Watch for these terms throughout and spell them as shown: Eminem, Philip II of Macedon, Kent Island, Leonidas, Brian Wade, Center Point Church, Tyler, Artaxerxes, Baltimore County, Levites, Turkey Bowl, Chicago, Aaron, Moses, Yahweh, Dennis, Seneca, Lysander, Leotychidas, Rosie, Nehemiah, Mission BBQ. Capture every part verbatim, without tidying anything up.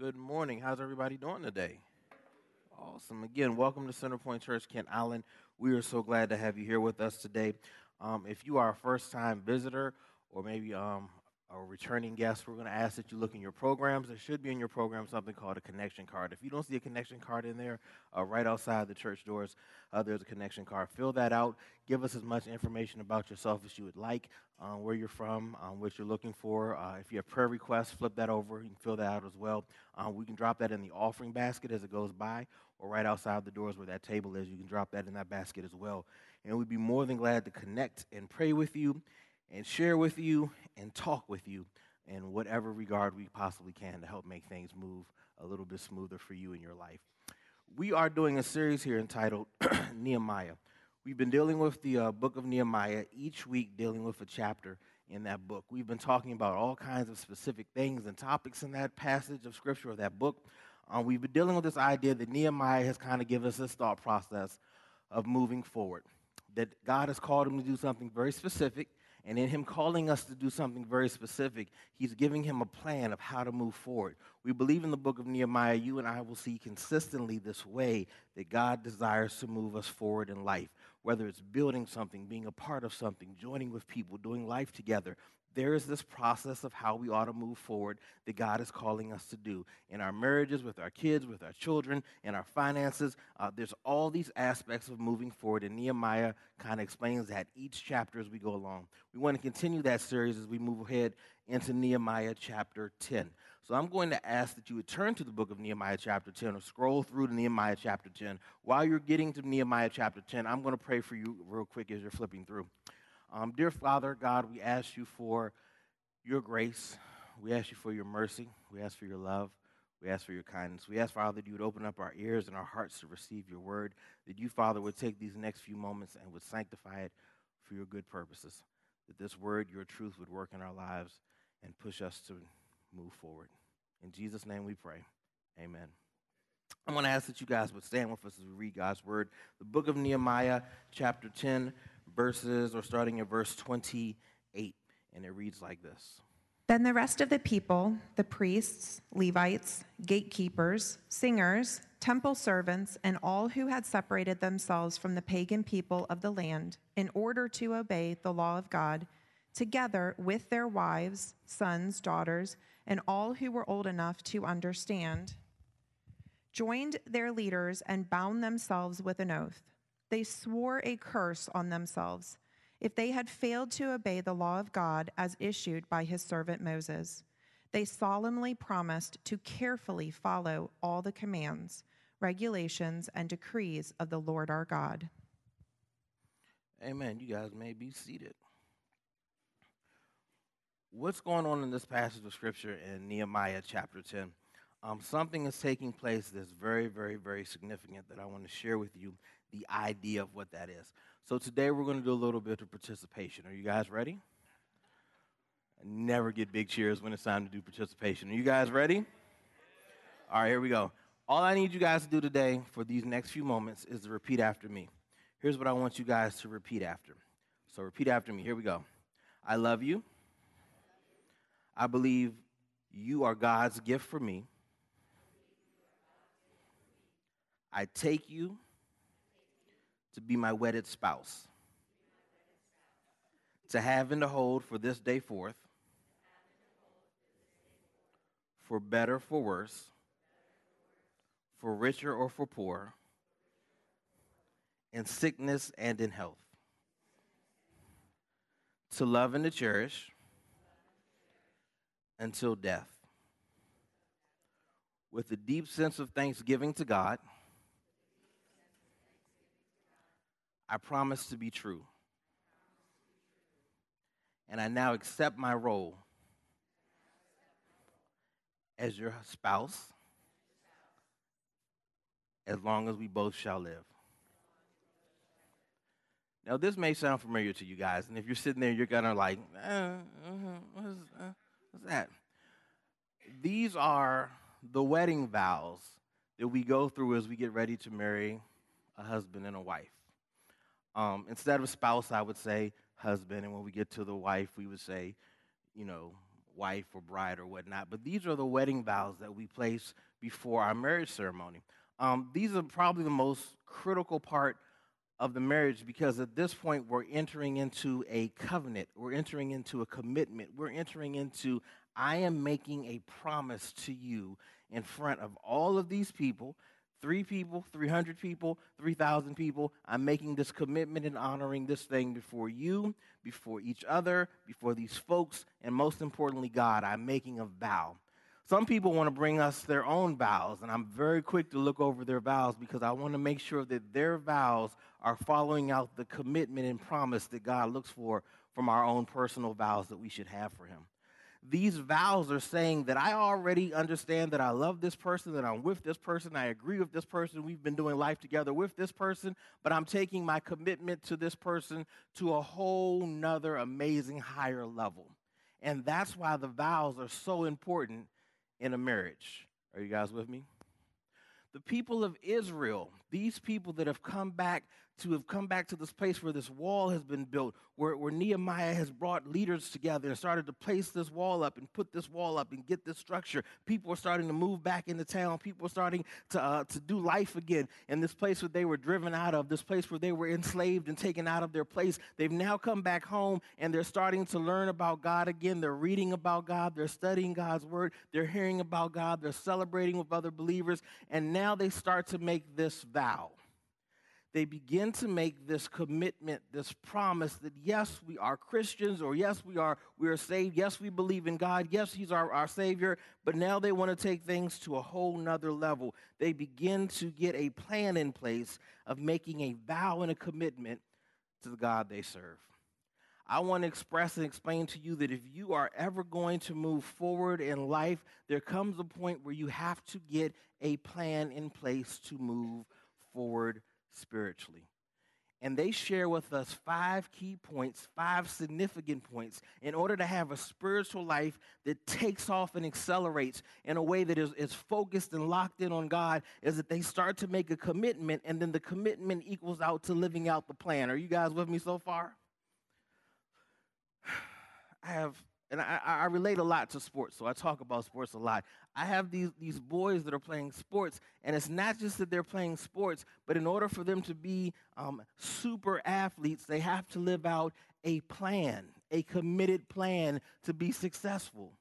Good morning. How's everybody doing today? Awesome. Again, welcome to Center Point Church, Kent Island. We are so glad to have you here with us today. Um, if you are a first-time visitor or maybe um, a returning guest, we're going to ask that you look in your programs. There should be in your program something called a connection card. If you don't see a connection card in there, uh, right outside the church doors, uh, there's a connection card. Fill that out. Give us as much information about yourself as you would like, uh, where you're from, um, what you're looking for. Uh, if you have prayer requests, flip that over. You can fill that out as well. Uh, we can drop that in the offering basket as it goes by, or right outside the doors where that table is. You can drop that in that basket as well. And we'd be more than glad to connect and pray with you, and share with you, and talk with you in whatever regard we possibly can to help make things move a little bit smoother for you in your life. We are doing a series here entitled Nehemiah. We've been dealing with the uh, book of Nehemiah, each week dealing with a chapter in that book. We've been talking about all kinds of specific things and topics in that passage of Scripture or that book. Um, we've been dealing with this idea that Nehemiah has kind of given us this thought process of moving forward, that God has called him to do something very specific, and in him calling us to do something very specific, he's giving him a plan of how to move forward. We believe in the book of Nehemiah, you and I will see consistently this way that God desires to move us forward in life, whether it's building something, being a part of something, joining with people, doing life together. There is this process of how we ought to move forward that God is calling us to do. In our marriages, with our kids, with our children, in our finances, uh, there's all these aspects of moving forward, and Nehemiah kind of explains that each chapter as we go along. We want to continue that series as we move ahead into Nehemiah chapter ten. So I'm going to ask that you would turn to the book of Nehemiah chapter ten or scroll through to Nehemiah chapter ten. While you're getting to Nehemiah chapter ten, I'm going to pray for you real quick as you're flipping through. Um, dear Father, God, we ask you for your grace. We ask you for your mercy. We ask for your love. We ask for your kindness. We ask, Father, that you would open up our ears and our hearts to receive your word, that you, Father, would take these next few moments and would sanctify it for your good purposes, that this word, your truth, would work in our lives and push us to move forward. In Jesus' name we pray. Amen. I'm going to ask that you guys would stand with us as we read God's word. The book of Nehemiah, chapter ten, verses, or starting at verse twenty-eight, and it reads like this. Then the rest of the people, the priests, Levites, gatekeepers, singers, temple servants, and all who had separated themselves from the pagan people of the land in order to obey the law of God, together with their wives, sons, daughters, and all who were old enough to understand, joined their leaders and bound themselves with an oath. They swore a curse on themselves if they had failed to obey the law of God as issued by his servant Moses. They solemnly promised to carefully follow all the commands, regulations, and decrees of the Lord our God. Amen. You guys may be seated. What's going on in this passage of Scripture in Nehemiah chapter ten? Um, something is taking place that's very, very, very significant that I want to share with you the idea of what that is. So today we're going to do a little bit of participation. Are you guys ready? I never get big cheers when it's time to do participation. Are you guys ready? All right, here we go. All I need you guys to do today for these next few moments is to repeat after me. Here's what I want you guys to repeat after. So repeat after me. Here we go. I love you. I believe you are God's gift for me. I take you to be my wedded spouse, to have and to hold for this day forth, for better, for worse, for richer or for poorer, in sickness and in health, to love and to cherish until death, with a deep sense of thanksgiving to God, I promise to be true, and I now accept my role as your spouse as long as we both shall live. Now, this may sound familiar to you guys, and if you're sitting there, you're kind of like, eh, what's, uh, what's that? These are the wedding vows that we go through as we get ready to marry a husband and a wife. Um, instead of spouse, I would say husband, and when we get to the wife, we would say, you know, wife or bride or whatnot, but these are the wedding vows that we place before our marriage ceremony. Um, these are probably the most critical part of the marriage, because at this point we're entering into a covenant, we're entering into a commitment, we're entering into, I am making a promise to you in front of all of these people, three people, three hundred people, three thousand people, I'm making this commitment and honoring this thing before you, before each other, before these folks, and most importantly, God, I'm making a vow. Some people want to bring us their own vows, and I'm very quick to look over their vows because I want to make sure that their vows are following out the commitment and promise that God looks for from our own personal vows that we should have for him. These vows are saying that I already understand that I love this person, that I'm with this person, I agree with this person, we've been doing life together with this person, but I'm taking my commitment to this person to a whole nother amazing higher level. And that's why the vows are so important in a marriage. Are you guys with me? The people of Israel, these people that have come back to have come back to this place where this wall has been built, where, where Nehemiah has brought leaders together and started to place this wall up and put this wall up and get this structure. People are starting to move back into town. People are starting to uh, to do life again. And this place where they were driven out of, this place where they were enslaved and taken out of their place, they've now come back home and they're starting to learn about God again. They're reading about God. They're studying God's word. They're hearing about God. They're celebrating with other believers. And now they start to make this vow. They begin to make this commitment, this promise that, yes, we are Christians, or yes, we are we are saved. Yes, we believe in God. Yes, he's our, our Savior. But now they want to take things to a whole nother level. They begin to get a plan in place of making a vow and a commitment to the God they serve. I want to express and explain to you that if you are ever going to move forward in life, there comes a point where you have to get a plan in place to move forward spiritually. And they share with us five key points, five significant points, in order to have a spiritual life that takes off and accelerates in a way that is, is focused and locked in on God, is that they start to make a commitment, and then the commitment equals out to living out the plan. Are you guys with me so far? I have, and I, I relate a lot to sports, so I talk about sports a lot. I have these, these boys that are playing sports, and it's not just that they're playing sports, but in order for them to be um, super athletes, they have to live out a plan, a committed plan to be successful.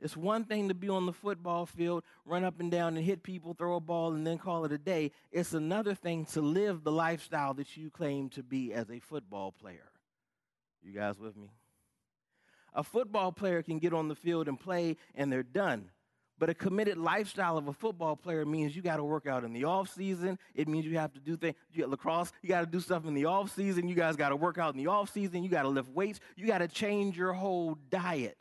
It's one thing to be on the football field, run up and down and hit people, throw a ball, and then call it a day. It's another thing to live the lifestyle that you claim to be as a football player. You guys with me? A football player can get on the field and play, and they're done. But a committed lifestyle of a football player means you got to work out in the off season. It means you have to do things. You got lacrosse. You got to do stuff in the off season. You guys got to work out in the off season. You got to lift weights. You got to change your whole diet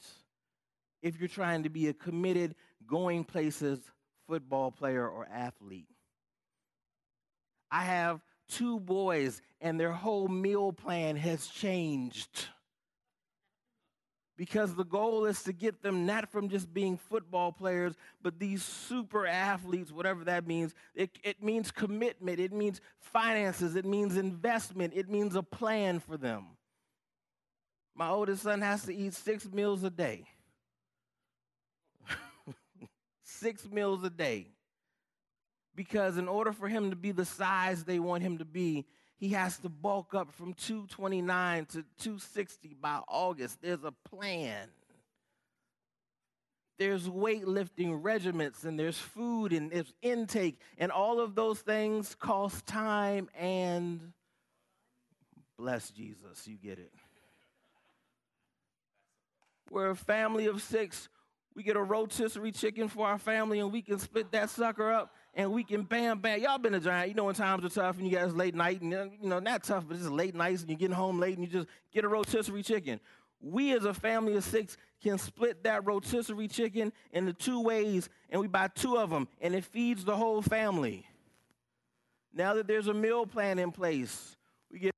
if you're trying to be a committed, going places football player or athlete. I have two boys, and their whole meal plan has changed. Because the goal is to get them not from just being football players, but these super athletes, whatever that means. It, it means commitment. It means finances. It means investment. It means a plan for them. My oldest son has to eat six meals a day. Six meals a day. Because in order for him to be the size they want him to be, he has to bulk up from two twenty-nine to two sixty by August. There's a plan. There's weightlifting regimens, and there's food, and there's intake, and all of those things cost time and, bless Jesus, you get it. We're a family of six. We get a rotisserie chicken for our family, and we can split that sucker up. And we can bam, bam. Y'all been a giant. You know when times are tough and you guys late night. And, you know, not tough, but it's late nights and you're getting home late and you just get a rotisserie chicken. We as a family of six can split that rotisserie chicken into two ways, and we buy two of them, and it feeds the whole family. Now that there's a meal plan in place, we get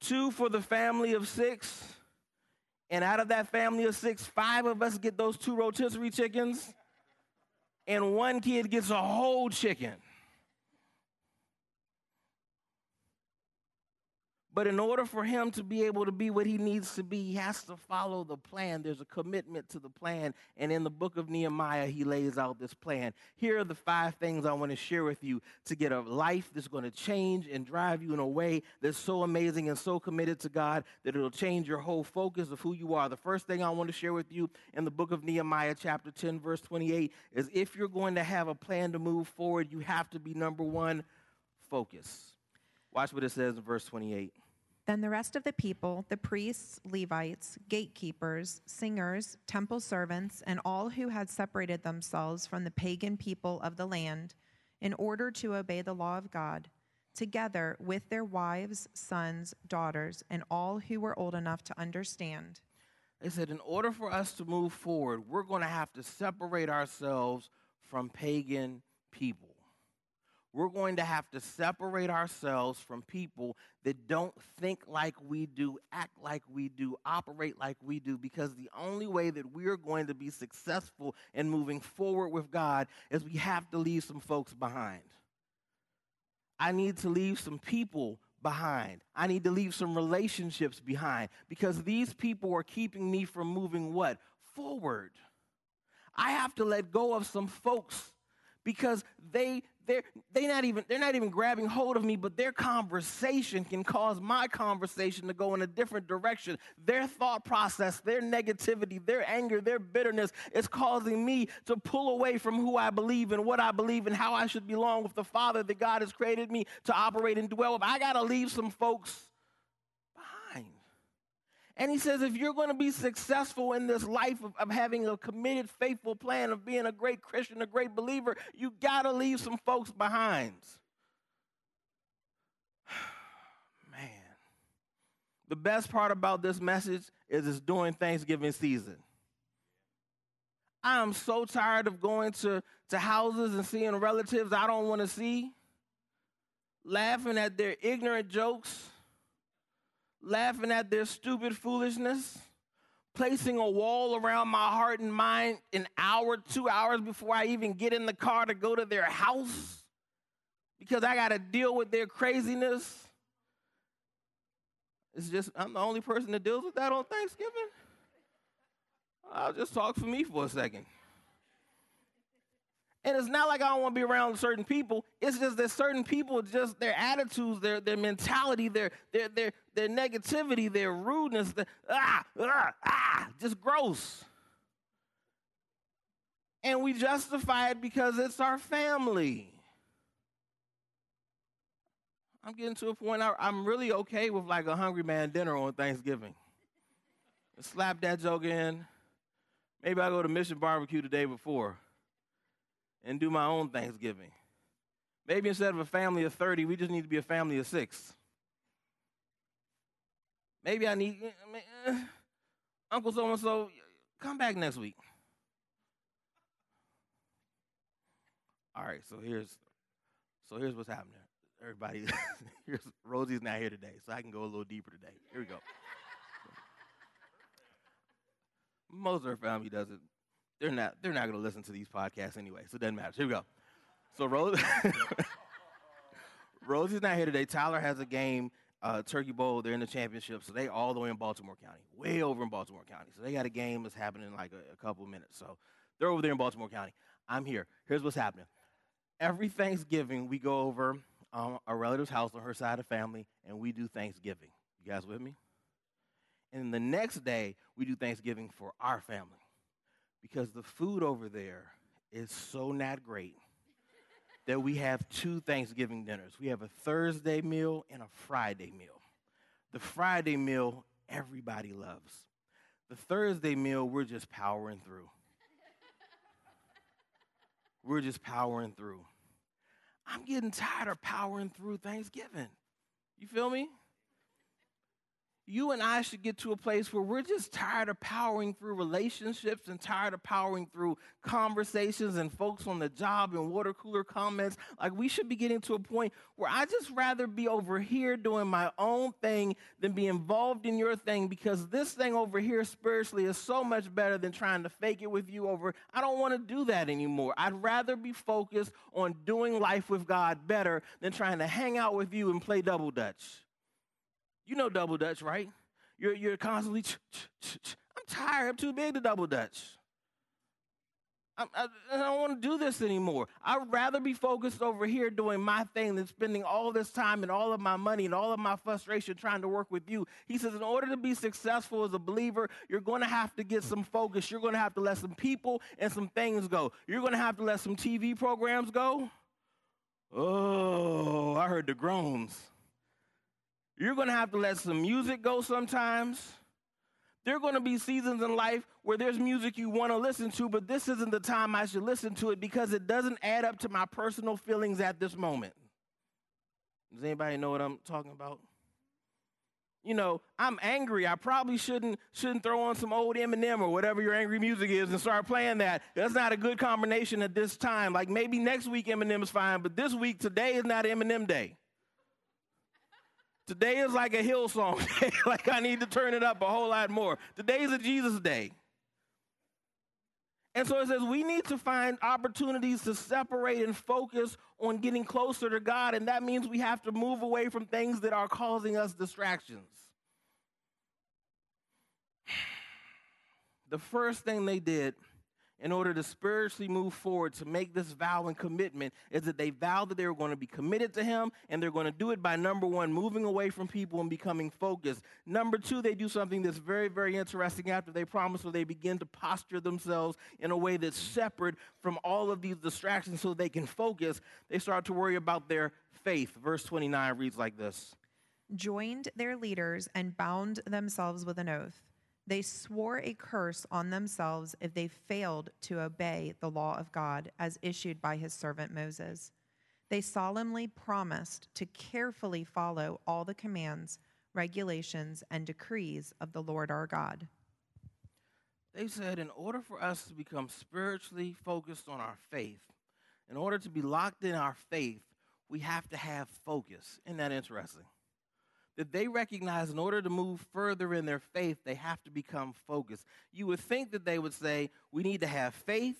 two for the family of six. And out of that family of six, five of us get those two rotisserie chickens. And one kid gets a whole chicken. But in order for him to be able to be what he needs to be, he has to follow the plan. There's a commitment to the plan. And in the book of Nehemiah, he lays out this plan. Here are the five things I want to share with you to get a life that's going to change and drive you in a way that's so amazing and so committed to God that it'll change your whole focus of who you are. The first thing I want to share with you in the book of Nehemiah, chapter ten, verse twenty-eight, is if you're going to have a plan to move forward, you have to be, number one, focus. Watch what it says in verse twenty-eight. Then the rest of the people, the priests, Levites, gatekeepers, singers, temple servants, and all who had separated themselves from the pagan people of the land in order to obey the law of God, together with their wives, sons, daughters, and all who were old enough to understand. They said, in order for us to move forward, we're going to have to separate ourselves from pagan people. We're going to have to separate ourselves from people that don't think like we do, act like we do, operate like we do, because the only way that we're going to be successful in moving forward with God is we have to leave some folks behind. I need to leave some people behind. I need to leave some relationships behind, because these people are keeping me from moving what? Forward. I have to let go of some folks, because they They're, they're, not even, they're not even grabbing hold of me, but their conversation can cause my conversation to go in a different direction. Their thought process, their negativity, their anger, their bitterness is causing me to pull away from who I believe and what I believe and how I should belong with the Father that God has created me to operate and dwell with. I got to leave some folks behind. And he says, if you're going to be successful in this life of, of having a committed, faithful plan, of being a great Christian, a great believer, you got to leave some folks behind. Man, the best part about this message is it's during Thanksgiving season. I am so tired of going to, to houses and seeing relatives I don't want to see, laughing at their ignorant jokes, laughing at their stupid foolishness, placing a wall around my heart and mind an hour, two hours before I even get in the car to go to their house because I got to deal with their craziness. It's just, I'm the only person that deals with that on Thanksgiving. I'll just talk for me for a second. And it's not like I don't want to be around certain people. It's just that certain people, just their attitudes, their their mentality, their their their their negativity, their rudeness, the, ah, ah, ah, just gross. And we justify it because it's our family. I'm getting to a point I, I'm really okay with like a hungry man dinner on Thanksgiving. Slap that joke in. Maybe I go to Mission B B Q the day before and do my own Thanksgiving. Maybe instead of a family of thirty, we just need to be a family of six. Maybe I need, uh, Uncle so-and-so, come back next week. All right, so here's, so here's what's happening. Everybody, here's, Rosie's not here today, so I can go a little deeper today. Here we go. Most of her family doesn't. They're not, they're not going to listen to these podcasts anyway, so it doesn't matter. Here we go. So Rose, Rosie's not here today. Tyler has a game, uh, Turkey Bowl. They're in the championship, so they all the way in Baltimore County, way over in Baltimore County. So they got a game that's happening in like a, a couple of minutes. So they're over there in Baltimore County. I'm here. Here's what's happening. Every Thanksgiving, we go over um, a relative's house on her side of the family, and we do Thanksgiving. You guys with me? And the next day, we do Thanksgiving for our family, because the food over there is so not great that we have two Thanksgiving dinners. We have a Thursday meal and a Friday meal. The Friday meal, everybody loves. The Thursday meal, we're just powering through. We're just powering through. I'm getting tired of powering through Thanksgiving. You feel me? You and I should get to a place where we're just tired of powering through relationships and tired of powering through conversations and folks on the job and water cooler comments. Like, we should be getting to a point where I just rather be over here doing my own thing than be involved in your thing, because this thing over here spiritually is so much better than trying to fake it with you over. I don't want to do that anymore. I'd rather be focused on doing life with God better than trying to hang out with you and play double dutch. You know double dutch, right? You're, you're constantly, ch- ch- ch- ch- I'm tired. I'm too big to double dutch. I'm, I, I don't want to do this anymore. I'd rather be focused over here doing my thing than spending all this time and all of my money and all of my frustration trying to work with you. He says, in order to be successful as a believer, you're going to have to get some focus. You're going to have to let some people and some things go. You're going to have to let some T V programs go. Oh, I heard the groans. You're going to have to let some music go sometimes. There are going to be seasons in life where there's music you want to listen to, but this isn't the time I should listen to it because it doesn't add up to my personal feelings at this moment. Does anybody know what I'm talking about? You know, I'm angry. I probably shouldn't shouldn't throw on some old Eminem or whatever your angry music is and start playing that. That's not a good combination at this time. Like maybe next week Eminem is fine, but this week, today is not Eminem day. Today is like a Hillsong day. Like I need to turn it up a whole lot more. Today is a Jesus day. And so it says we need to find opportunities to separate and focus on getting closer to God. And that means we have to move away from things that are causing us distractions. The first thing they did in order to spiritually move forward, to make this vow and commitment, is that they vowed that they were going to be committed to him, and they're going to do it by, number one, moving away from people and becoming focused. Number two, they do something that's very, very interesting after they promise, so they begin to posture themselves in a way that's separate from all of these distractions so they can focus. They start to worry about their faith. Verse twenty-nine reads like this. Joined their leaders and bound themselves with an oath. They swore a curse on themselves if they failed to obey the law of God as issued by his servant Moses. They solemnly promised to carefully follow all the commands, regulations, and decrees of the Lord our God. They said, in order for us to become spiritually focused on our faith, in order to be locked in our faith, we have to have focus. Isn't that interesting? That they recognize in order to move further in their faith, they have to become focused. You would think that they would say, we need to have faith,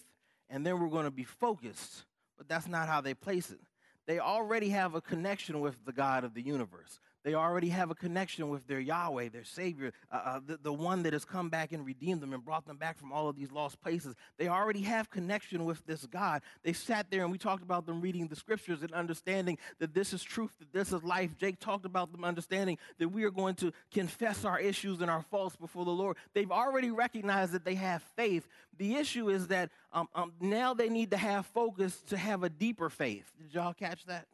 and then we're going to be focused. But that's not how they place it. They already have a connection with the God of the universe. They already have a connection with their Yahweh, their Savior, uh, uh, the, the one that has come back and redeemed them and brought them back from all of these lost places. They already have connection with this God. They sat there, and we talked about them reading the scriptures and understanding that this is truth, that this is life. Jake talked about them understanding that we are going to confess our issues and our faults before the Lord. They've already recognized that they have faith. The issue is that um, um, now they need to have focus to have a deeper faith. Did y'all catch that?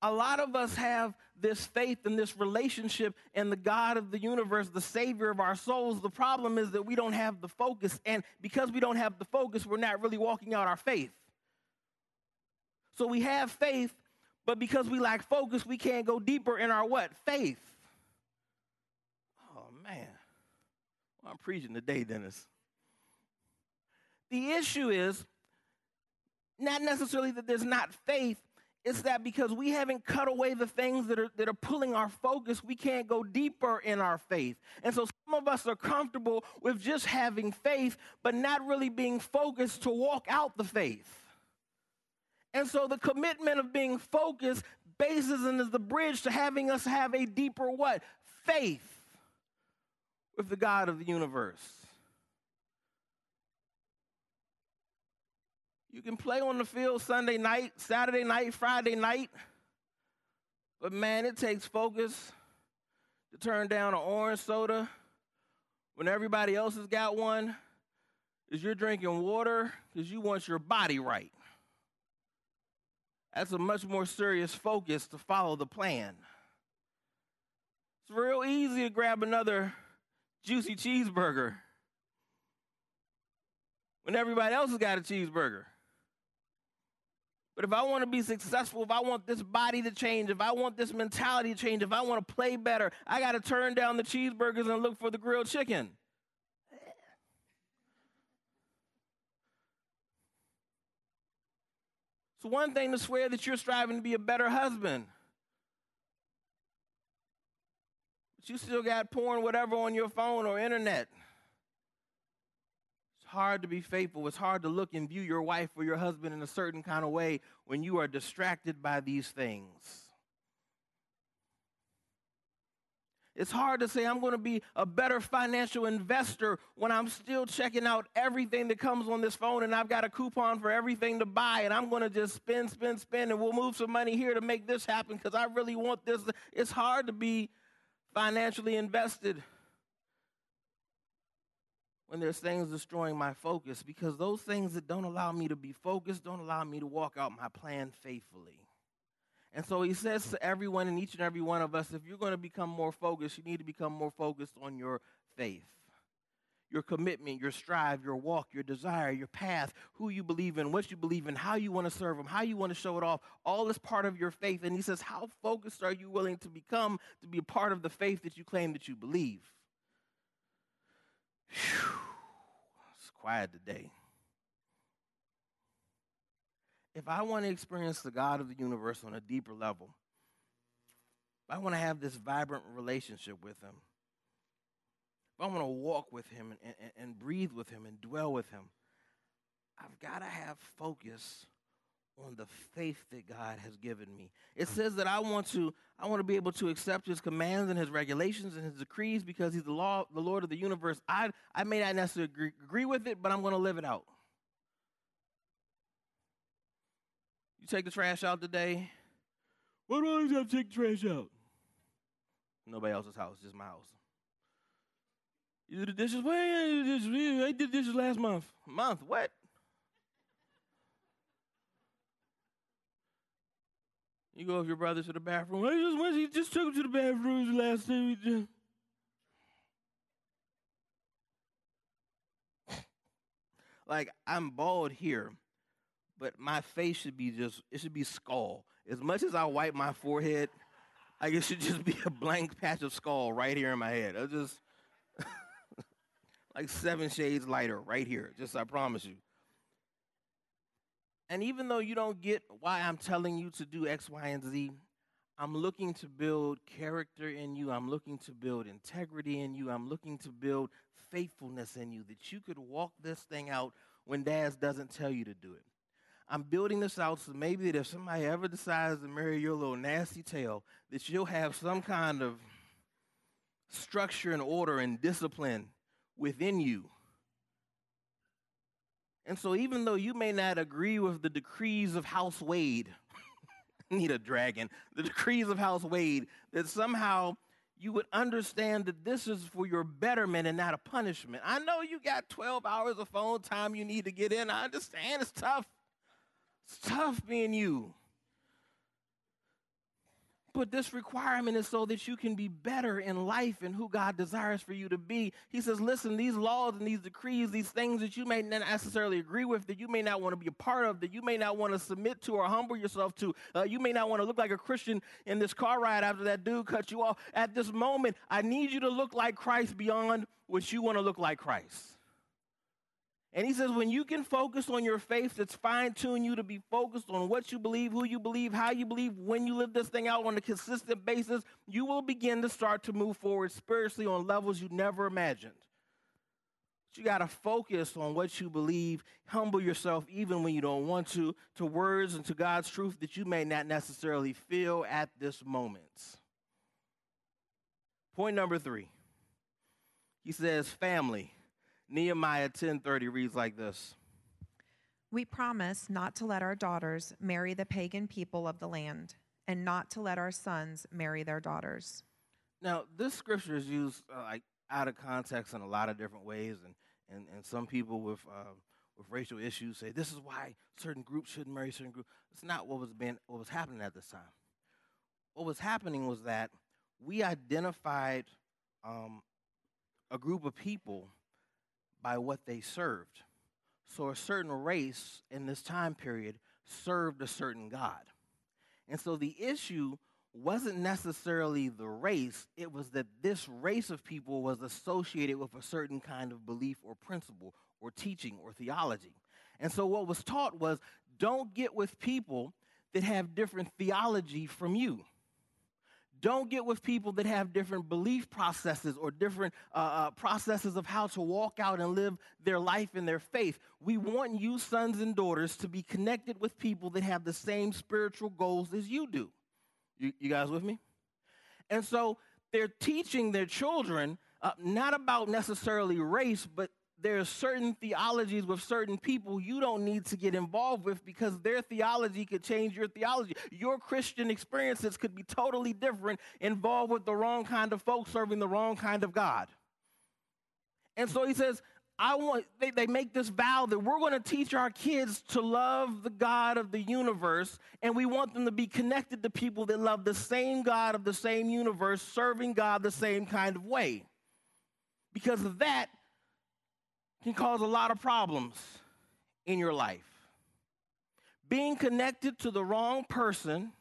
A lot of us have this faith and this relationship and the God of the universe, the Savior of our souls. The problem is that we don't have the focus, and because we don't have the focus, we're not really walking out our faith. So we have faith, but because we lack focus, we can't go deeper in our what? Faith. Oh, man. Well, I'm preaching today, Dennis. The issue is not necessarily that there's not faith. It's that because we haven't cut away the things that are that are pulling our focus, we can't go deeper in our faith. And so some of us are comfortable with just having faith, but not really being focused to walk out the faith. And so the commitment of being focused bases and is the bridge to having us have a deeper what? Faith with the God of the universe. You can play on the field Sunday night, Saturday night, Friday night. But, man, it takes focus to turn down an orange soda when everybody else has got one, is you're drinking water because you want your body right. That's a much more serious focus to follow the plan. It's real easy to grab another juicy cheeseburger when everybody else has got a cheeseburger. But if I want to be successful, if I want this body to change, if I want this mentality to change, if I want to play better, I got to turn down the cheeseburgers and look for the grilled chicken. It's one thing to swear that you're striving to be a better husband, but you still got porn, whatever, on your phone or internet. It's hard to be faithful. It's hard to look and view your wife or your husband in a certain kind of way when you are distracted by these things. It's hard to say I'm going to be a better financial investor when I'm still checking out everything that comes on this phone and I've got a coupon for everything to buy and I'm going to just spend, spend, spend, and we'll move some money here to make this happen because I really want this. It's hard to be financially invested when there's things destroying my focus, because those things that don't allow me to be focused don't allow me to walk out my plan faithfully. And so he says to everyone and each and every one of us, if you're going to become more focused, you need to become more focused on your faith, your commitment, your strive, your walk, your desire, your path, who you believe in, what you believe in, how you want to serve them, how you want to show it off. All is part of your faith. And he says, how focused are you willing to become to be a part of the faith that you claim that you believe? Whew. It's quiet today. If I want to experience the God of the universe on a deeper level, if I want to have this vibrant relationship with him, if I want to walk with him and, and, and breathe with him and dwell with him, I've got to have focus on the faith that God has given me. It says that I want to I want to be able to accept his commands and his regulations and his decrees because he's the, law, the Lord of the universe. I, I may not necessarily agree, agree with it, but I'm going to live it out. You take the trash out today. Why do I always have to take the trash out? Nobody else's house, just my house. You did the dishes? Well, I did the dishes last month. Month? What? You go with your brother to the bathroom. I just went, he just took him to the bathroom the last thing we did. Like, I'm bald here, but my face should be just, it should be skull. As much as I wipe my forehead, like it should just be a blank patch of skull right here in my head. It's just like seven shades lighter right here, just I promise you. And even though you don't get why I'm telling you to do X, Y, and Z, I'm looking to build character in you. I'm looking to build integrity in you. I'm looking to build faithfulness in you, that you could walk this thing out when Daz doesn't tell you to do it. I'm building this out so maybe that if somebody ever decides to marry your little nasty tail, that you'll have some kind of structure and order and discipline within you. And so even though you may not agree with the decrees of House Wade, need a dragon, the decrees of House Wade, that somehow you would understand that this is for your betterment and not a punishment. I know you got twelve hours of phone time you need to get in. I understand it's tough. It's tough being you. But this requirement is so that you can be better in life and who God desires for you to be. He says, listen, these laws and these decrees, these things that you may not necessarily agree with, that you may not want to be a part of, that you may not want to submit to or humble yourself to. Uh, you may not want to look like a Christian in this car ride after that dude cut you off. At this moment, I need you to look like Christ beyond what you want to look like Christ. And he says, when you can focus on your faith, that's fine-tune you to be focused on what you believe, who you believe, how you believe, when you live this thing out on a consistent basis, you will begin to start to move forward spiritually on levels you never imagined. But you got to focus on what you believe, humble yourself even when you don't want to, to words and to God's truth that you may not necessarily feel at this moment. Point number three, he says, family. Nehemiah ten thirty reads like this. We promise not to let our daughters marry the pagan people of the land and not to let our sons marry their daughters. Now, this scripture is used uh, like out of context in a lot of different ways, and, and, and some people with, uh, with racial issues say this is why certain groups shouldn't marry certain groups. It's not what was, being, what was happening at this time. What was happening was that we identified um, a group of people by what they served. So a certain race in this time period served a certain God. And so the issue wasn't necessarily the race, it was that this race of people was associated with a certain kind of belief or principle or teaching or theology. And so what was taught was, don't get with people that have different theology from you. Don't get with people that have different belief processes or different uh, uh, processes of how to walk out and live their life and their faith. We want you, sons and daughters, to be connected with people that have the same spiritual goals as you do. You, you guys with me? And so they're teaching their children uh, not about necessarily race, but there are certain theologies with certain people you don't need to get involved with because their theology could change your theology. Your Christian experiences could be totally different, involved with the wrong kind of folks serving the wrong kind of God. And so he says, I want, they, they make this vow that we're going to teach our kids to love the God of the universe, and we want them to be connected to people that love the same God of the same universe, serving God the same kind of way. Because of that, can cause a lot of problems in your life. Being connected to the wrong person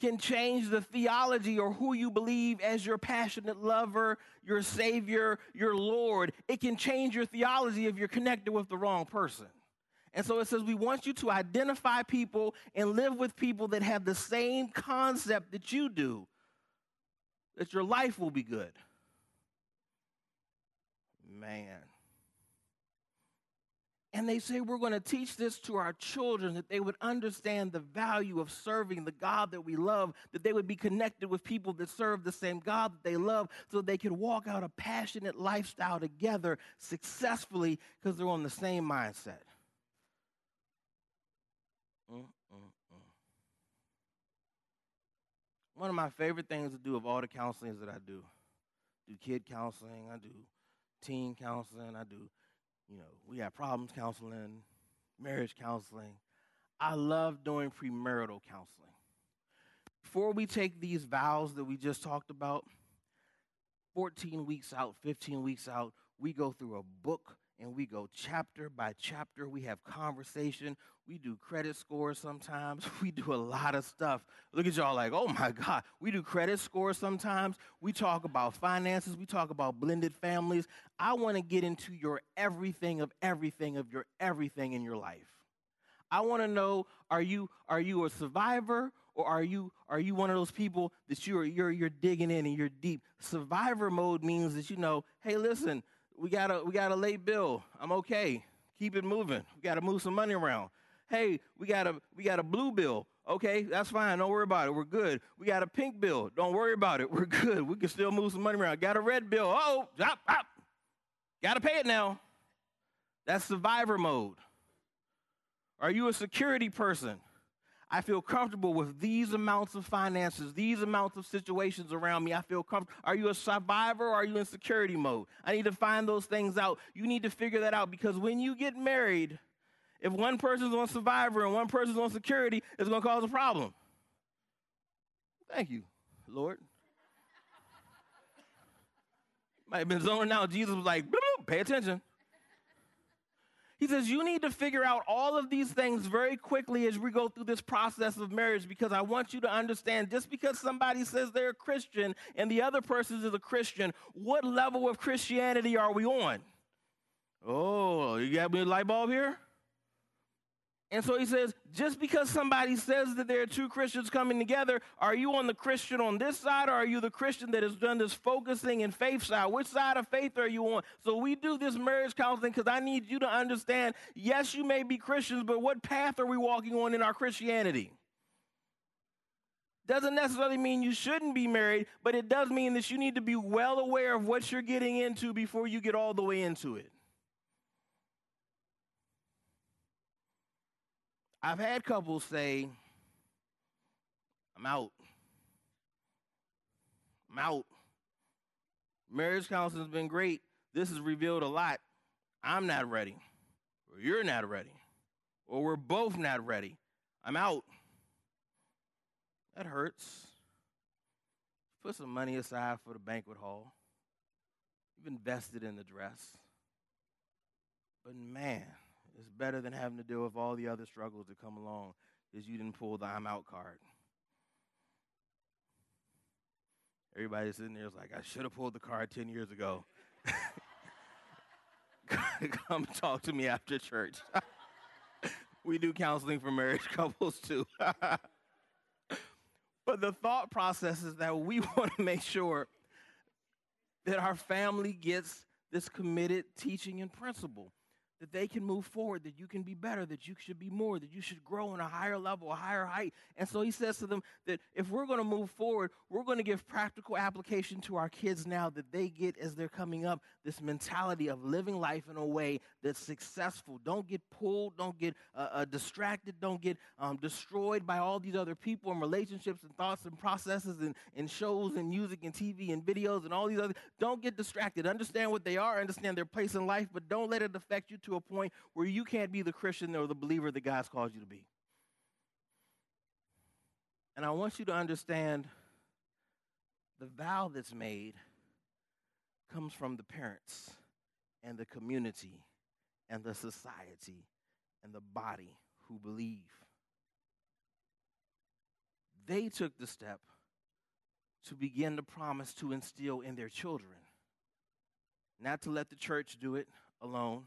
can change the theology or who you believe as your passionate lover, your Savior, your Lord. It can change your theology if you're connected with the wrong person. And so it says we want you to identify people and live with people that have the same concept that you do, that your life will be good. Man. And they say we're going to teach this to our children, that they would understand the value of serving the God that we love, that they would be connected with people that serve the same God that they love, so they could walk out a passionate lifestyle together successfully because they're on the same mindset. Mm-mm-mm. One of my favorite things to do of all the counseling that I do, do kid counseling, I do teen counseling, I do, you know, we have problems counseling, marriage counseling. I love doing premarital counseling. Before we take these vows that we just talked about, fourteen weeks out, fifteen weeks out, we go through a book and we go chapter by chapter. We have conversation. We do credit scores sometimes. We do a lot of stuff. Look at y'all like, oh, my God. We do credit scores sometimes. We talk about finances. We talk about blended families. I want to get into your everything of everything of your everything in your life. I want to know, are you are you a survivor, or are you are you one of those people that you're you're you're digging in and you're deep? Survivor mode means that, you know, hey, listen, We got a we got a late bill. I'm okay. Keep it moving. We got to move some money around. Hey, we got a we got a blue bill. Okay, that's fine. Don't worry about it. We're good. We got a pink bill. Don't worry about it. We're good. We can still move some money around. Got a red bill. Oh, hop, hop. Got to pay it now. That's survivor mode. Are you a security person? I feel comfortable with these amounts of finances, these amounts of situations around me. I feel comfortable. Are you a survivor, or are you in security mode? I need to find those things out. You need to figure that out, because when you get married, if one person's on survivor and one person's on security, it's going to cause a problem. Thank you, Lord. Might have been zoning out. Jesus was like, pay attention. He says, you need to figure out all of these things very quickly as we go through this process of marriage, because I want you to understand, just because somebody says they're a Christian and the other person is a Christian, what level of Christianity are we on? Oh, you got me a light bulb here? And so he says, just because somebody says that there are two Christians coming together, are you on the Christian on this side, or are you the Christian that has done this focusing in faith side? Which side of faith are you on? So we do this marriage counseling because I need you to understand, yes, you may be Christians, but what path are we walking on in our Christianity? Doesn't necessarily mean you shouldn't be married, but it does mean that you need to be well aware of what you're getting into before you get all the way into it. I've had couples say, I'm out. I'm out. Marriage counseling has been great. This has revealed a lot. I'm not ready. Or you're not ready. Or we're both not ready. I'm out. That hurts. Put some money aside for the banquet hall. You've invested in the dress. But man, it's better than having to deal with all the other struggles that come along because you didn't pull the I'm out card. Everybody sitting there is like, I should have pulled the card ten years ago. Come talk to me after church. We do counseling for marriage couples too. But the thought process is that we want to make sure that our family gets this committed teaching and principle. that they can move forward, that you can be better, that you should be more, that you should grow on a higher level, a higher height. And so he says to them that if we're going to move forward, we're going to give practical application to our kids now that they get, as they're coming up, this mentality of living life in a way that's successful. Don't get pulled, don't get uh, uh, distracted, don't get um, destroyed by all these other people and relationships and thoughts and processes and, and shows and music and T V and videos and all these other. Don't get distracted. Understand what they are, understand their place in life, but don't let it affect you to a point where you can't be the Christian or the believer that God's called you to be. And I want you to understand the vow that's made comes from the parents and the community and the society and the body who believe. They took the step to begin the promise to instill in their children, not to let the church do it alone,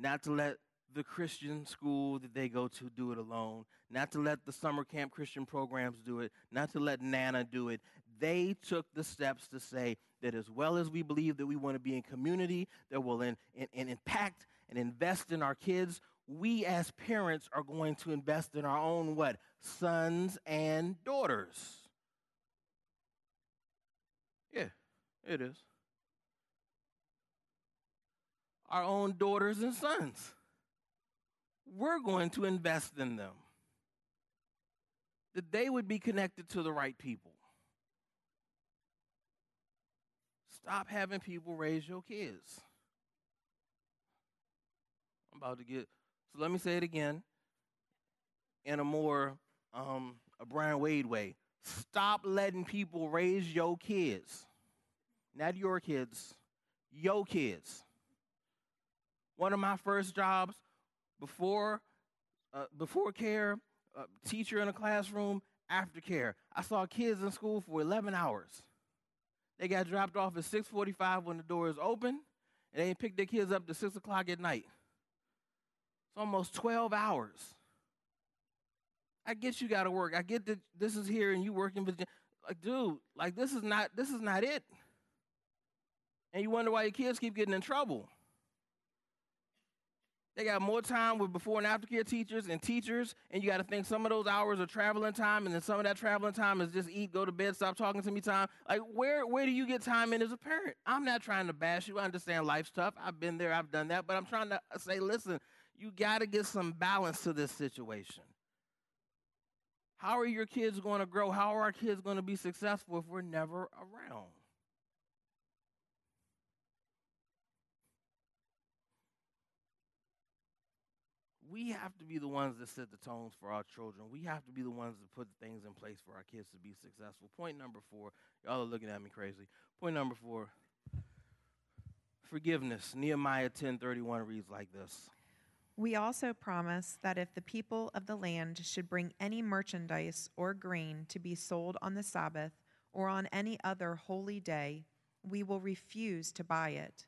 not to let the Christian school that they go to do it alone, not to let the summer camp Christian programs do it, not to let Nana do it. They took the steps to say that as well as we believe that we want to be in community, that will in, in, in impact and invest in our kids, we as parents are going to invest in our own what? Sons and daughters. Yeah, it is. Our own daughters and sons. We're going to invest in them. That they would be connected to the right people. Stop having people raise your kids. I'm about to get, so let me say it again in a more um, a Brian Wade way. Stop letting people raise your kids. Not your kids, your kids. One of my first jobs before uh, before care, uh, teacher in a classroom, after care. I saw kids in school for eleven hours. They got dropped off at six forty-five when the door is open, and they picked their kids up to six o'clock at night. It's almost twelve hours. I get you got to work. I get that this is here and you work in Virginia. Like, dude, like this is not this is not it. And you wonder why your kids keep getting in trouble. They got more time with before and after care teachers and teachers, and you got to think some of those hours are traveling time, and then some of that traveling time is just eat, go to bed, stop talking to me time. Like, where where do you get time in as a parent? I'm not trying to bash you. I understand life's tough. I've been there. I've done that. But I'm trying to say, listen, you got to get some balance to this situation. How are your kids going to grow? How are our kids going to be successful if we're never around? We have to be the ones that set the tones for our children. We have to be the ones that put things in place for our kids to be successful. Point number four. Y'all are looking at me crazy. Point number four. Forgiveness. Nehemiah ten thirty-one reads like this. We also promise that if the people of the land should bring any merchandise or grain to be sold on the Sabbath or on any other holy day, we will refuse to buy it.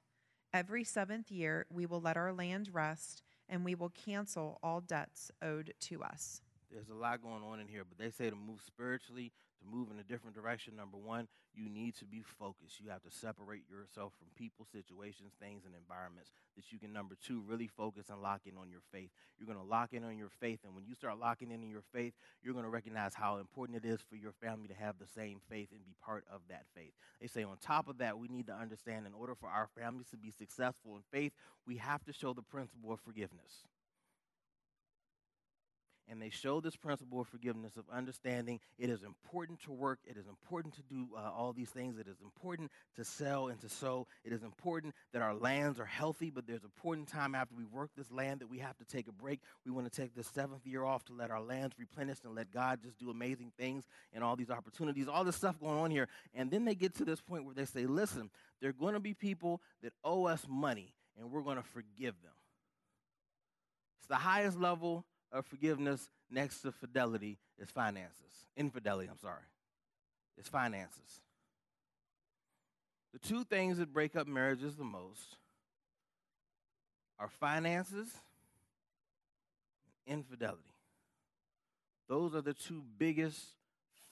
Every seventh year, we will let our land rest, and we will cancel all debts owed to us. There's a lot going on in here, but they say to move spiritually, to move in a different direction, number one, you need to be focused. You have to separate yourself from people, situations, things, and environments that you can, number two, really focus and lock in on your faith. You're going to lock in on your faith, and when you start locking in on your faith, you're going to recognize how important it is for your family to have the same faith and be part of that faith. They say on top of that, we need to understand in order for our families to be successful in faith, we have to show the principle of forgiveness. And they show this principle of forgiveness, of understanding it is important to work, it is important to do uh, all these things, it is important to sell and to sow, it is important that our lands are healthy, but there's a important time after we work this land that we have to take a break. We want to take the seventh year off to let our lands replenish and let God just do amazing things and all these opportunities, all this stuff going on here. And then they get to this point where they say, listen, there are going to be people that owe us money, and we're going to forgive them. It's the highest level of forgiveness next to fidelity is finances. Infidelity, I'm sorry. It's finances. The two things that break up marriages the most are finances and infidelity. Those are the two biggest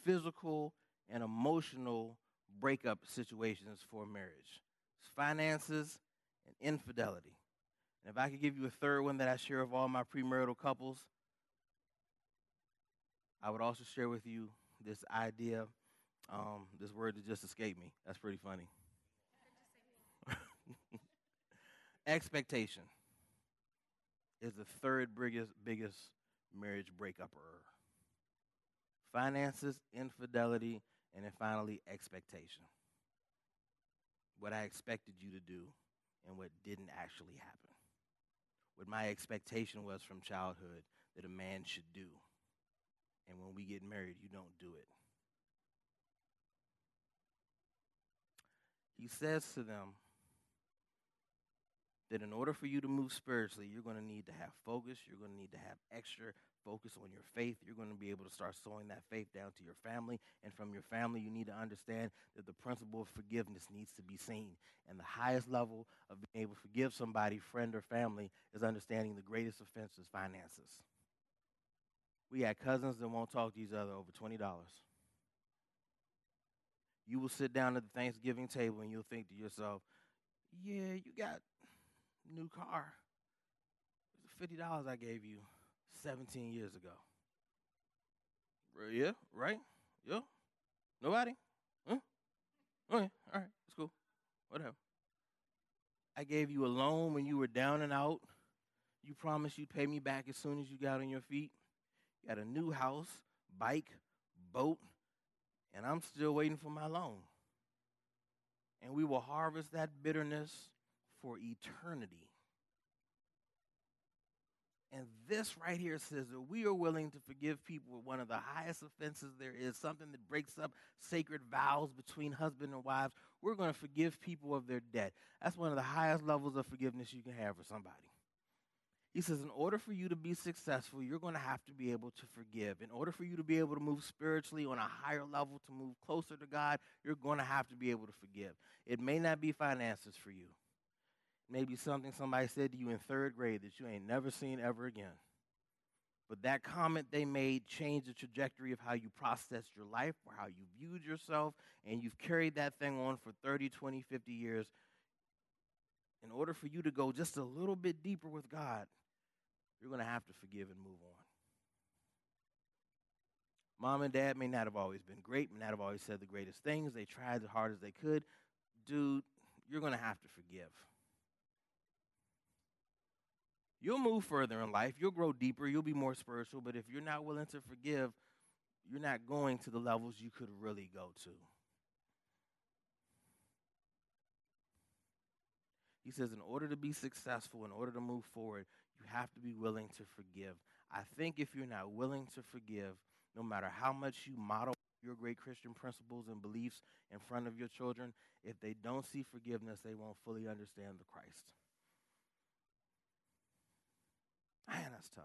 physical and emotional breakup situations for marriage. It's finances and infidelity. And if I could give you a third one that I share of all my premarital couples, I would also share with you this idea, um, this word that just escaped me. That's pretty funny. Expectation is the third biggest, biggest marriage breakup-er. Finances, infidelity, and then finally expectation. What I expected you to do and what didn't actually happen. What my expectation was from childhood that a man should do. And when we get married, you don't do it. He says to them that in order for you to move spiritually, you're going to need to have focus. You're going to need to have extra focus on your faith. You're going to be able to start sowing that faith down to your family. And from your family, you need to understand that the principle of forgiveness needs to be seen. And the highest level of being able to forgive somebody, friend or family, is understanding the greatest offense is finances. We had cousins that won't talk to each other over twenty dollars. You will sit down at the Thanksgiving table and you'll think to yourself, yeah, you got a new car. fifty dollars I gave you seventeen years ago. Yeah, right? Yeah? Nobody? Huh? Okay, all right, it's cool. Whatever. I gave you a loan when you were down and out. You promised you'd pay me back as soon as you got on your feet. You got a new house, bike, boat, and I'm still waiting for my loan. And we will harvest that bitterness for eternity. And this right here says that we are willing to forgive people with one of the highest offenses there is, something that breaks up sacred vows between husband and wives. We're going to forgive people of their debt. That's one of the highest levels of forgiveness you can have for somebody. He says, in order for you to be successful, you're going to have to be able to forgive. In order for you to be able to move spiritually on a higher level, to move closer to God, you're going to have to be able to forgive. It may not be finances for you. Maybe something somebody said to you in third grade that you ain't never seen ever again. But that comment they made changed the trajectory of how you processed your life or how you viewed yourself, and you've carried that thing on for thirty, twenty, fifty years. In order for you to go just a little bit deeper with God, you're going to have to forgive and move on. Mom and dad may not have always been great, may not have always said the greatest things. They tried as hard as they could. Dude, you're going to have to forgive. You'll move further in life. You'll grow deeper. You'll be more spiritual. But if you're not willing to forgive, you're not going to the levels you could really go to. He says, in order to be successful, in order to move forward, you have to be willing to forgive. I think if you're not willing to forgive, no matter how much you model your great Christian principles and beliefs in front of your children, if they don't see forgiveness, they won't fully understand the Christ. Man, that's tough.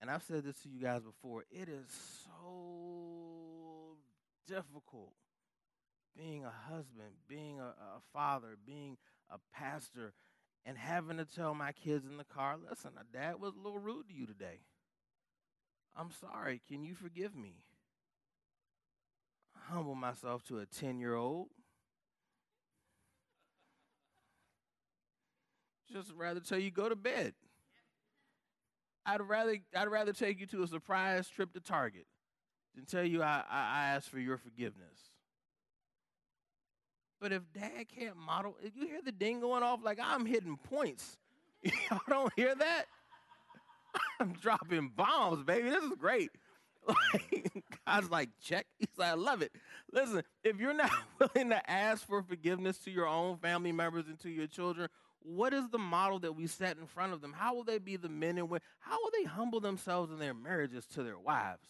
And I've said this to you guys before. It is so difficult being a husband, being a, a father, being a pastor, and having to tell my kids in the car, listen, Dad was a little rude to you today. I'm sorry. Can you forgive me? I humble myself to a ten-year-old. Just rather tell you go to bed. I'd rather I'd rather take you to a surprise trip to Target than tell you I, I, I ask for your forgiveness. But if Dad can't model, if you hear the ding going off like I'm hitting points. Y'all don't hear that? I'm dropping bombs, baby. This is great. Like, God's like, check. He's like, I love it. Listen, if you're not willing to ask for forgiveness to your own family members and to your children, what is the model that we set in front of them? How will they be the men and women? How will they humble themselves in their marriages to their wives?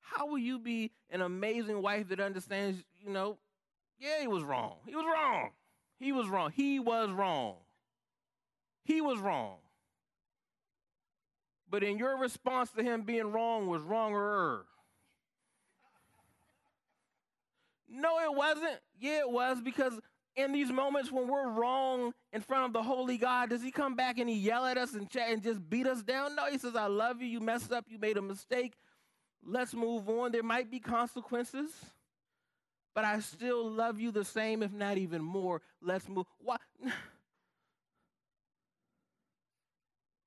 How will you be an amazing wife that understands, you know, yeah, he was wrong. He was wrong. He was wrong. He was wrong. He was wrong. But in your response to him being wrong was wronger. No, it wasn't. Yeah, it was, because in these moments when we're wrong in front of the holy God, does he come back and he yell at us and, ch- and just beat us down? No, he says, I love you. You messed up. You made a mistake. Let's move on. There might be consequences. but I still love you the same, if not even more. Let's move. Why?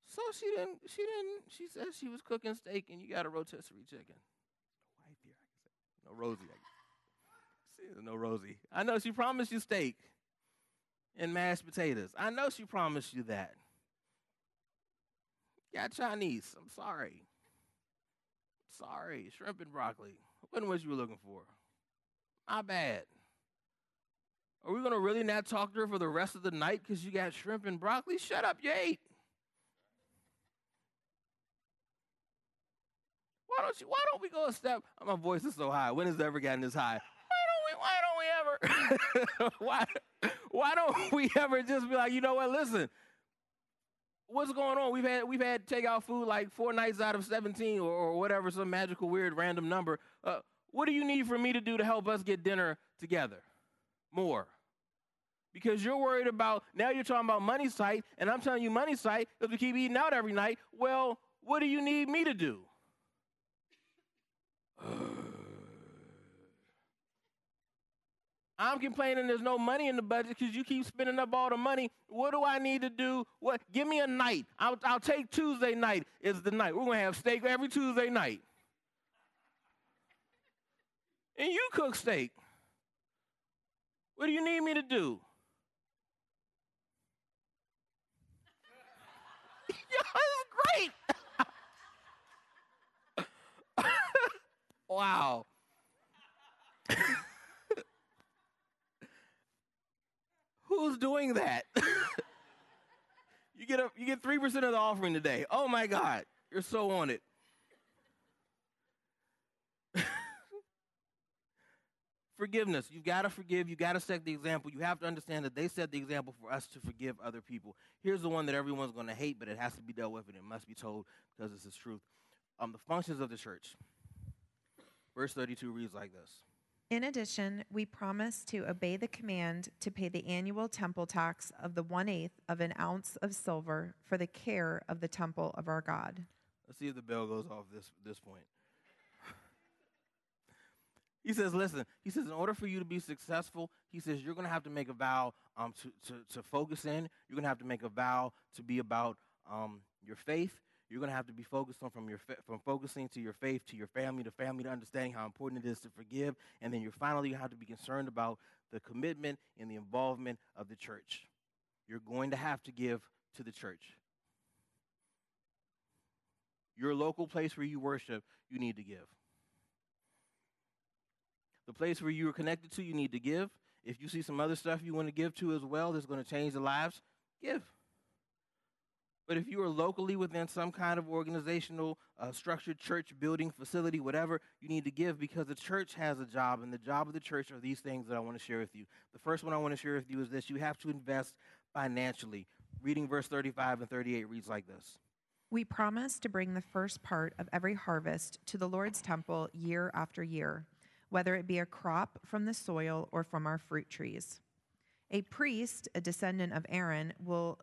So she didn't, she didn't, she said she was cooking steak and you got a rotisserie chicken. No wife here, I can say. No Rosie, I can say. No Rosie. I know she promised you steak and mashed potatoes. I know she promised you that. Yeah, Chinese, I'm sorry. Sorry, shrimp and broccoli. Wasn't what you were looking for. My bad. Are we going to really not talk to her for the rest of the night because you got shrimp and broccoli? Shut up, you ate. Why don't you, why don't we go a step? Oh, my voice is so high. When has it ever gotten this high? Why don't we, why don't we ever? why, why don't we ever just be like, you know what, listen. What's going on? We've had we've had takeout food like four nights out of seventeen or, or whatever, some magical, weird, random number. Uh, what do you need for me to do to help us get dinner together? More. Because you're worried about, now you're talking about money's tight, and I'm telling you money's tight because we keep eating out every night. Well, what do you need me to do? I'm complaining there's no money in the budget because you keep spending up all the money. What do I need to do? What? Give me a night. I'll, I'll take Tuesday night is the night. We're going to have steak every Tuesday night. And you cook steak. What do you need me to do? Yeah, that's great. Wow. Who's doing that? you get a, you get three percent of the offering today. Oh, my God. You're so on it. Forgiveness. You've got to forgive. You've got to set the example. You have to understand that they set the example for us to forgive other people. Here's the one that everyone's going to hate, but it has to be dealt with, and it must be told because it's the truth. Um, the functions of the church. Verse thirty-two reads like this. In addition, we promise to obey the command to pay the annual temple tax of the one-eighth of an ounce of silver for the care of the temple of our God. Let's see if the bell goes off this, this point. He says, listen, he says, in order for you to be successful, he says, you're going to have to make a vow um, to, to, to focus in. You're going to have to make a vow to be about um, your faith. You're going to have to be focused on from your fa- from focusing to your faith, to your family, to family, to understanding how important it is to forgive. And then you're finally going to have to be concerned about the commitment and the involvement of the church. You're going to have to give to the church. Your local place where you worship, you need to give. The place where you are connected to, you need to give. If you see some other stuff you want to give to as well that's going to change the lives, give. But if you are locally within some kind of organizational, uh, structured church, building, facility, whatever, you need to give because the church has a job, and the job of the church are these things that I want to share with you. The first one I want to share with you is this. You have to invest financially. Reading verse thirty-five and thirty-eight reads like this. We promise to bring the first part of every harvest to the Lord's temple year after year, whether it be a crop from the soil or from our fruit trees. A priest, a descendant of Aaron, will...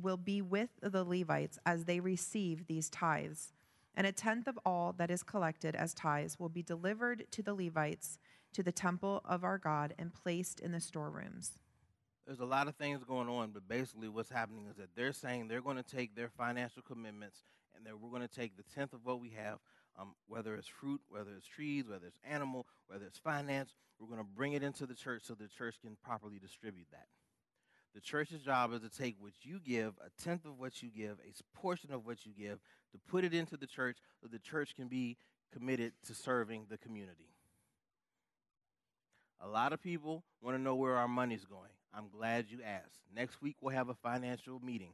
will be with the Levites as they receive these tithes. And a tenth of all that is collected as tithes will be delivered to the Levites, to the temple of our God, and placed in the storerooms. There's a lot of things going on, but basically what's happening is that they're saying they're going to take their financial commitments and that we're going to take the tenth of what we have, um, whether it's fruit, whether it's trees, whether it's animal, whether it's finance, we're going to bring it into the church so the church can properly distribute that. The church's job is to take what you give, a tenth of what you give, a portion of what you give, to put it into the church so the church can be committed to serving the community. A lot of people want to know where our money's going. I'm glad you asked. Next week we'll have a financial meeting.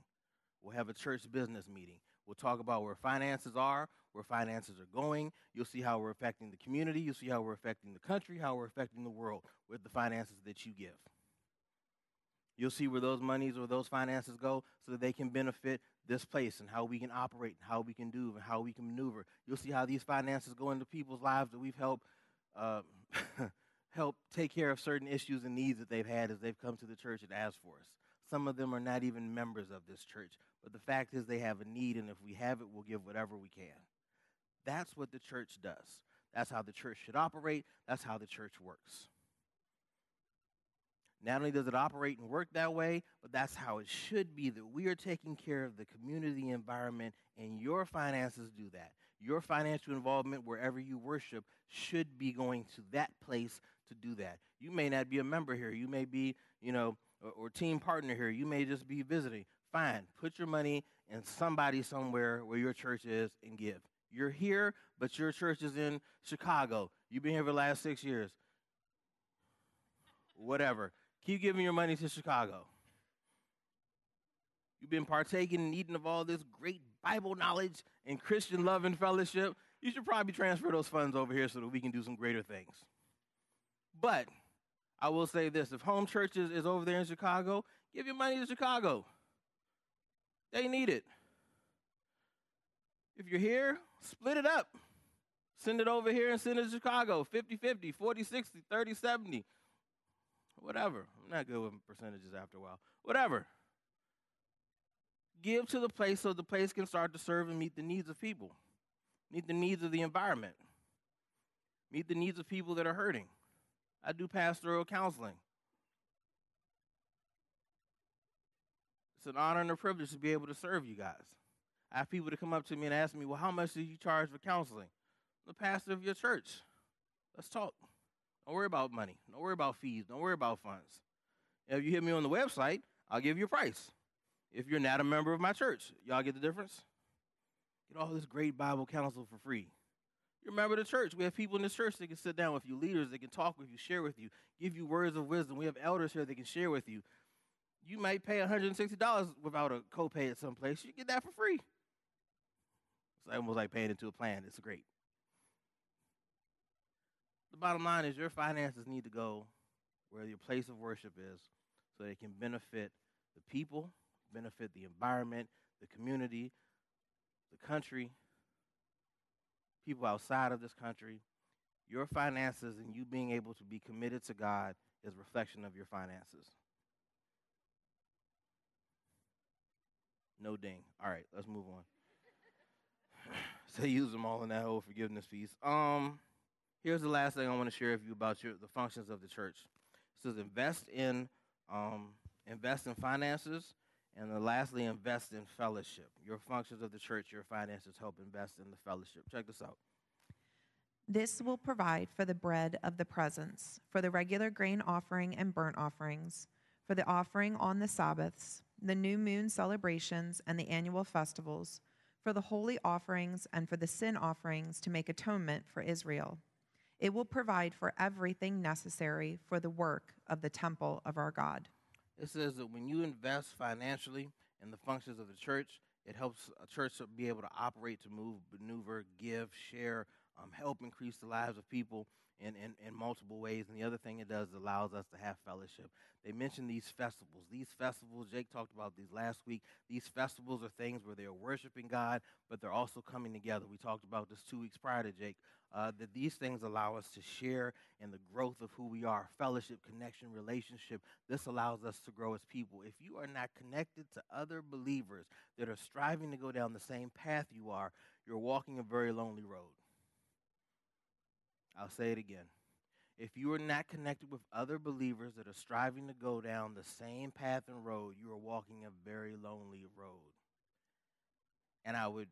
We'll have a church business meeting. We'll talk about where finances are, where finances are going. You'll see how we're affecting the community. You'll see how we're affecting the country, how we're affecting the world with the finances that you give. You'll see where those monies or those finances go so that they can benefit this place and how we can operate and how we can do and how we can maneuver. You'll see how these finances go into people's lives that we've helped uh, help take care of certain issues and needs that they've had as they've come to the church and asked for us. Some of them are not even members of this church, but the fact is they have a need, and if we have it, we'll give whatever we can. That's what the church does. That's how the church should operate. That's how the church works. Not only does it operate and work that way, but that's how it should be, that we are taking care of the community environment, and your finances do that. Your financial involvement wherever you worship should be going to that place to do that. You may not be a member here. You may be, you know, or, or team partner here. You may just be visiting. Fine. Put your money in somebody somewhere where your church is and give. You're here, but your church is in Chicago. You've been here for the last six years. Whatever. Keep giving your money to Chicago. You've been partaking and eating of all this great Bible knowledge and Christian love and fellowship. You should probably transfer those funds over here so that we can do some greater things. But I will say this. If home church is, is over there in Chicago, give your money to Chicago. They need it. If you're here, split it up. Send it over here and send it to Chicago. fifty-fifty, forty-sixty, thirty-seventy. Whatever. I'm not good with percentages after a while. Whatever. Give to the place so the place can start to serve and meet the needs of people. Meet the needs of the environment. Meet the needs of people that are hurting. I do pastoral counseling. It's an honor and a privilege to be able to serve you guys. I have people to come up to me and ask me, well, how much do you charge for counseling? I'm the pastor of your church. Let's talk. Don't worry about money. Don't worry about fees. Don't worry about funds. If you hit me on the website, I'll give you a price. If you're not a member of my church, y'all get the difference? Get all this great Bible counsel for free. You remember the church. We have people in this church that can sit down with you, leaders that can talk with you, share with you, give you words of wisdom. We have elders here that can share with you. You might pay one hundred sixty dollars without a copay at some place. You get that for free. It's almost like paying into a plan. It's great. The bottom line is your finances need to go where your place of worship is so they can benefit the people, benefit the environment, the community, the country, people outside of this country. Your finances and you being able to be committed to God is a reflection of your finances. No ding. All right, let's move on. So use them all in that whole forgiveness piece. Um, here's the last thing I want to share with you about your, the functions of the church. It says invest in, um, invest in finances. And then lastly, invest in fellowship. Your functions of the church, your finances help invest in the fellowship. Check this out. This will provide for the bread of the presence, for the regular grain offering and burnt offerings, for the offering on the Sabbaths, the new moon celebrations and the annual festivals, for the holy offerings and for the sin offerings to make atonement for Israel. It will provide for everything necessary for the work of the temple of our God. It says that when you invest financially in the functions of the church, it helps a church to be able to operate, to move, maneuver, give, share, um, help increase the lives of people in, in, in multiple ways. And the other thing it does is allows us to have fellowship. They mentioned these festivals. These festivals, Jake talked about these last week. These festivals are things where they are worshiping God, but they're also coming together. We talked about this two weeks prior to Jake, uh, that these things allow us to share in the growth of who we are, fellowship, connection, relationship. This allows us to grow as people. If you are not connected to other believers that are striving to go down the same path you are, you're walking a very lonely road. I'll say it again. If you are not connected with other believers that are striving to go down the same path and road, you are walking a very lonely road. And I would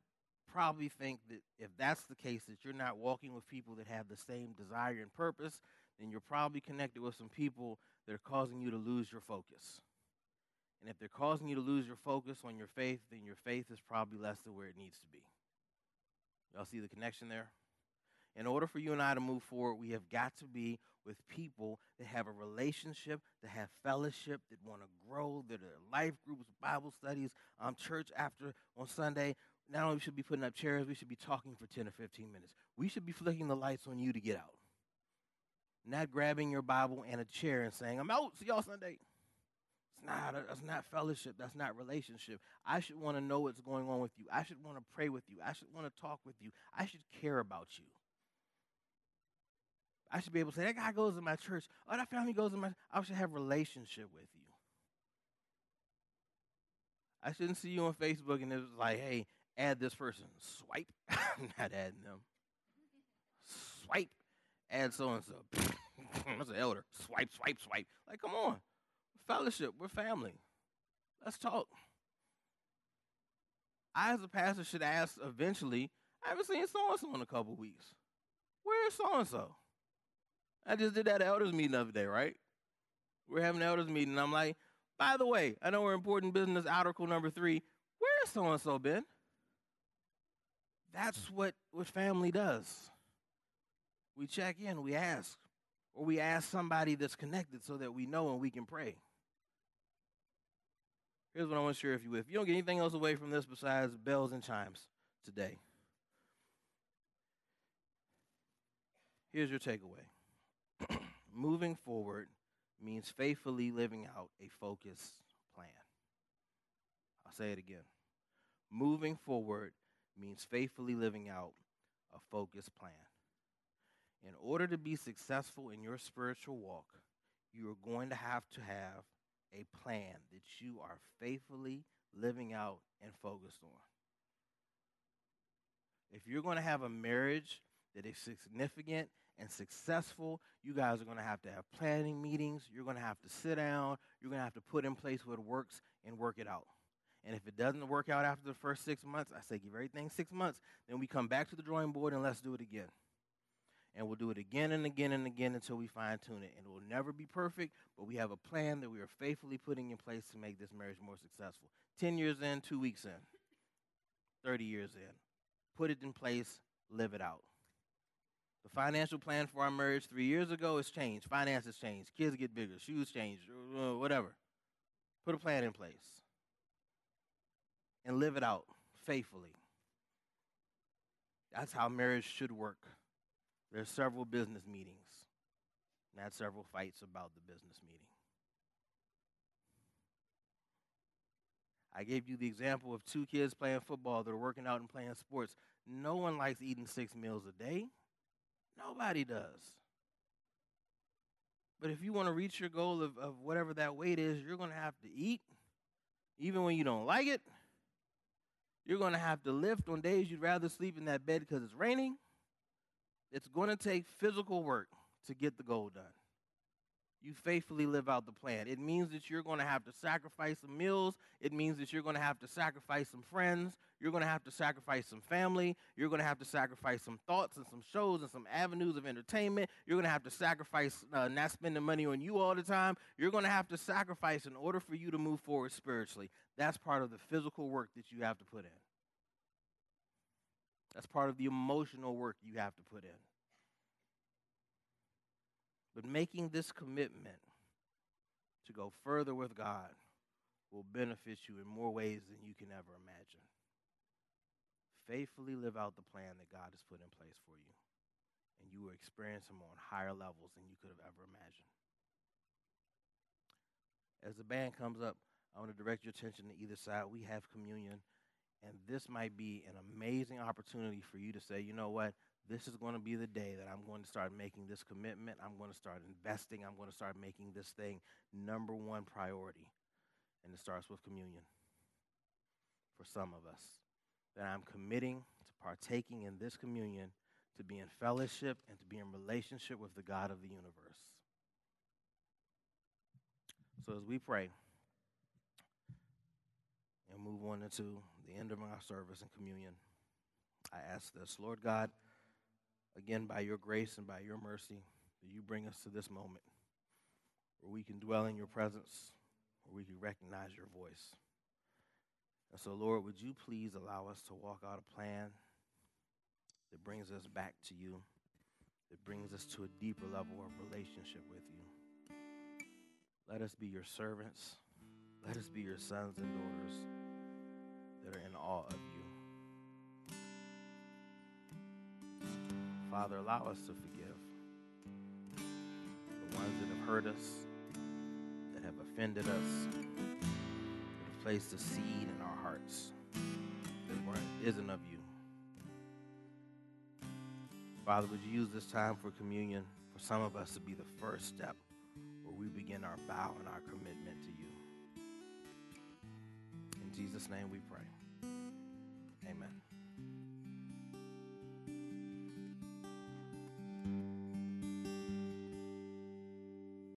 probably think that if that's the case, that you're not walking with people that have the same desire and purpose, then you're probably connected with some people that are causing you to lose your focus. And if they're causing you to lose your focus on your faith, then your faith is probably less than where it needs to be. Y'all see the connection there? In order for you and I to move forward, we have got to be with people that have a relationship, that have fellowship, that want to grow, that are life groups, Bible studies, um, church after on Sunday. Not only should we be putting up chairs, we should be talking for ten or fifteen minutes. We should be flicking the lights on you to get out. Not grabbing your Bible and a chair and saying, I'm out, see y'all Sunday. It's not, that's not fellowship. That's not relationship. I should want to know what's going on with you. I should want to pray with you. I should want to talk with you. I should care about you. I should be able to say, that guy goes to my church. Oh, that family goes to my church. I should have a relationship with you. I shouldn't see you on Facebook and it's like, hey, add this person. Swipe. I'm not adding them. Swipe. Add so-and-so. That's an elder. Swipe, swipe, swipe. Like, come on. Fellowship. We're family. Let's talk. I, as a pastor, should ask eventually, I haven't seen so-and-so in a couple weeks. Where is so-and-so? I just did that elders meeting the other day, right? We're having an elders meeting. And I'm like, by the way, I know we're important business, article number three. Where is so-and-so been? That's what, what family does. We check in, we ask, or we ask somebody that's connected so that we know and we can pray. Here's what I want to share with you. If you don't get anything else away from this besides bells and chimes today, here's your takeaway. Moving forward means faithfully living out a focused plan. I'll say it again. Moving forward means faithfully living out a focused plan. In order to be successful in your spiritual walk, you are going to have to have a plan that you are faithfully living out and focused on. If you're going to have a marriage that is significant and successful, you guys are going to have to have planning meetings. You're going to have to sit down. You're going to have to put in place what works and work it out. And if it doesn't work out after the first six months, I say give everything six months. Then we come back to the drawing board and let's do it again. And we'll do it again and again and again until we fine-tune it. And it will never be perfect, but we have a plan that we are faithfully putting in place to make this marriage more successful. Ten years in, two weeks in, thirty years in. Put it in place, live it out. The financial plan for our marriage three years ago has changed. Finances change. Kids get bigger. Shoes change. Whatever. Put a plan in place. And live it out faithfully. That's how marriage should work. There's several business meetings, not several fights about the business meeting. I gave you the example of two kids playing football that are working out and playing sports. No one likes eating six meals a day. Nobody does. But if you want to reach your goal of, of whatever that weight is, you're going to have to eat, even when you don't like it. You're going to have to lift on days you'd rather sleep in that bed because it's raining. It's going to take physical work to get the goal done. You faithfully live out the plan. It means that you're going to have to sacrifice some meals. It means that you're going to have to sacrifice some friends. You're going to have to sacrifice some family. You're going to have to sacrifice some thoughts and some shows and some avenues of entertainment. You're going to have to sacrifice uh, not spending money on you all the time. You're going to have to sacrifice in order for you to move forward spiritually. That's part of the physical work that you have to put in. That's part of the emotional work you have to put in. But making this commitment to go further with God will benefit you in more ways than you can ever imagine. Faithfully live out the plan that God has put in place for you, and you will experience Him on higher levels than you could have ever imagined. As the band comes up, I want to direct your attention to either side. We have communion. And this might be an amazing opportunity for you to say, you know what, this is going to be the day that I'm going to start making this commitment. I'm going to start investing. I'm going to start making this thing number one priority. And it starts with communion for some of us. That I'm committing to partaking in this communion, to be in fellowship and to be in relationship with the God of the universe. So as we pray, and move on into the end of our service and communion, I ask this, Lord God, again, by your grace and by your mercy, that you bring us to this moment where we can dwell in your presence, where we can recognize your voice. And so, Lord, would you please allow us to walk out a plan that brings us back to you, that brings us to a deeper level of relationship with you. Let us be your servants. Let us be your sons and daughters that are in awe of you. Father, allow us to forgive the ones that have hurt us, that have offended us, that have placed a seed in our hearts that weren't, isn't of you. Father, would you use this time for communion for some of us to be the first step where we begin our vow and our commitment to you. In Jesus' name we pray. Amen.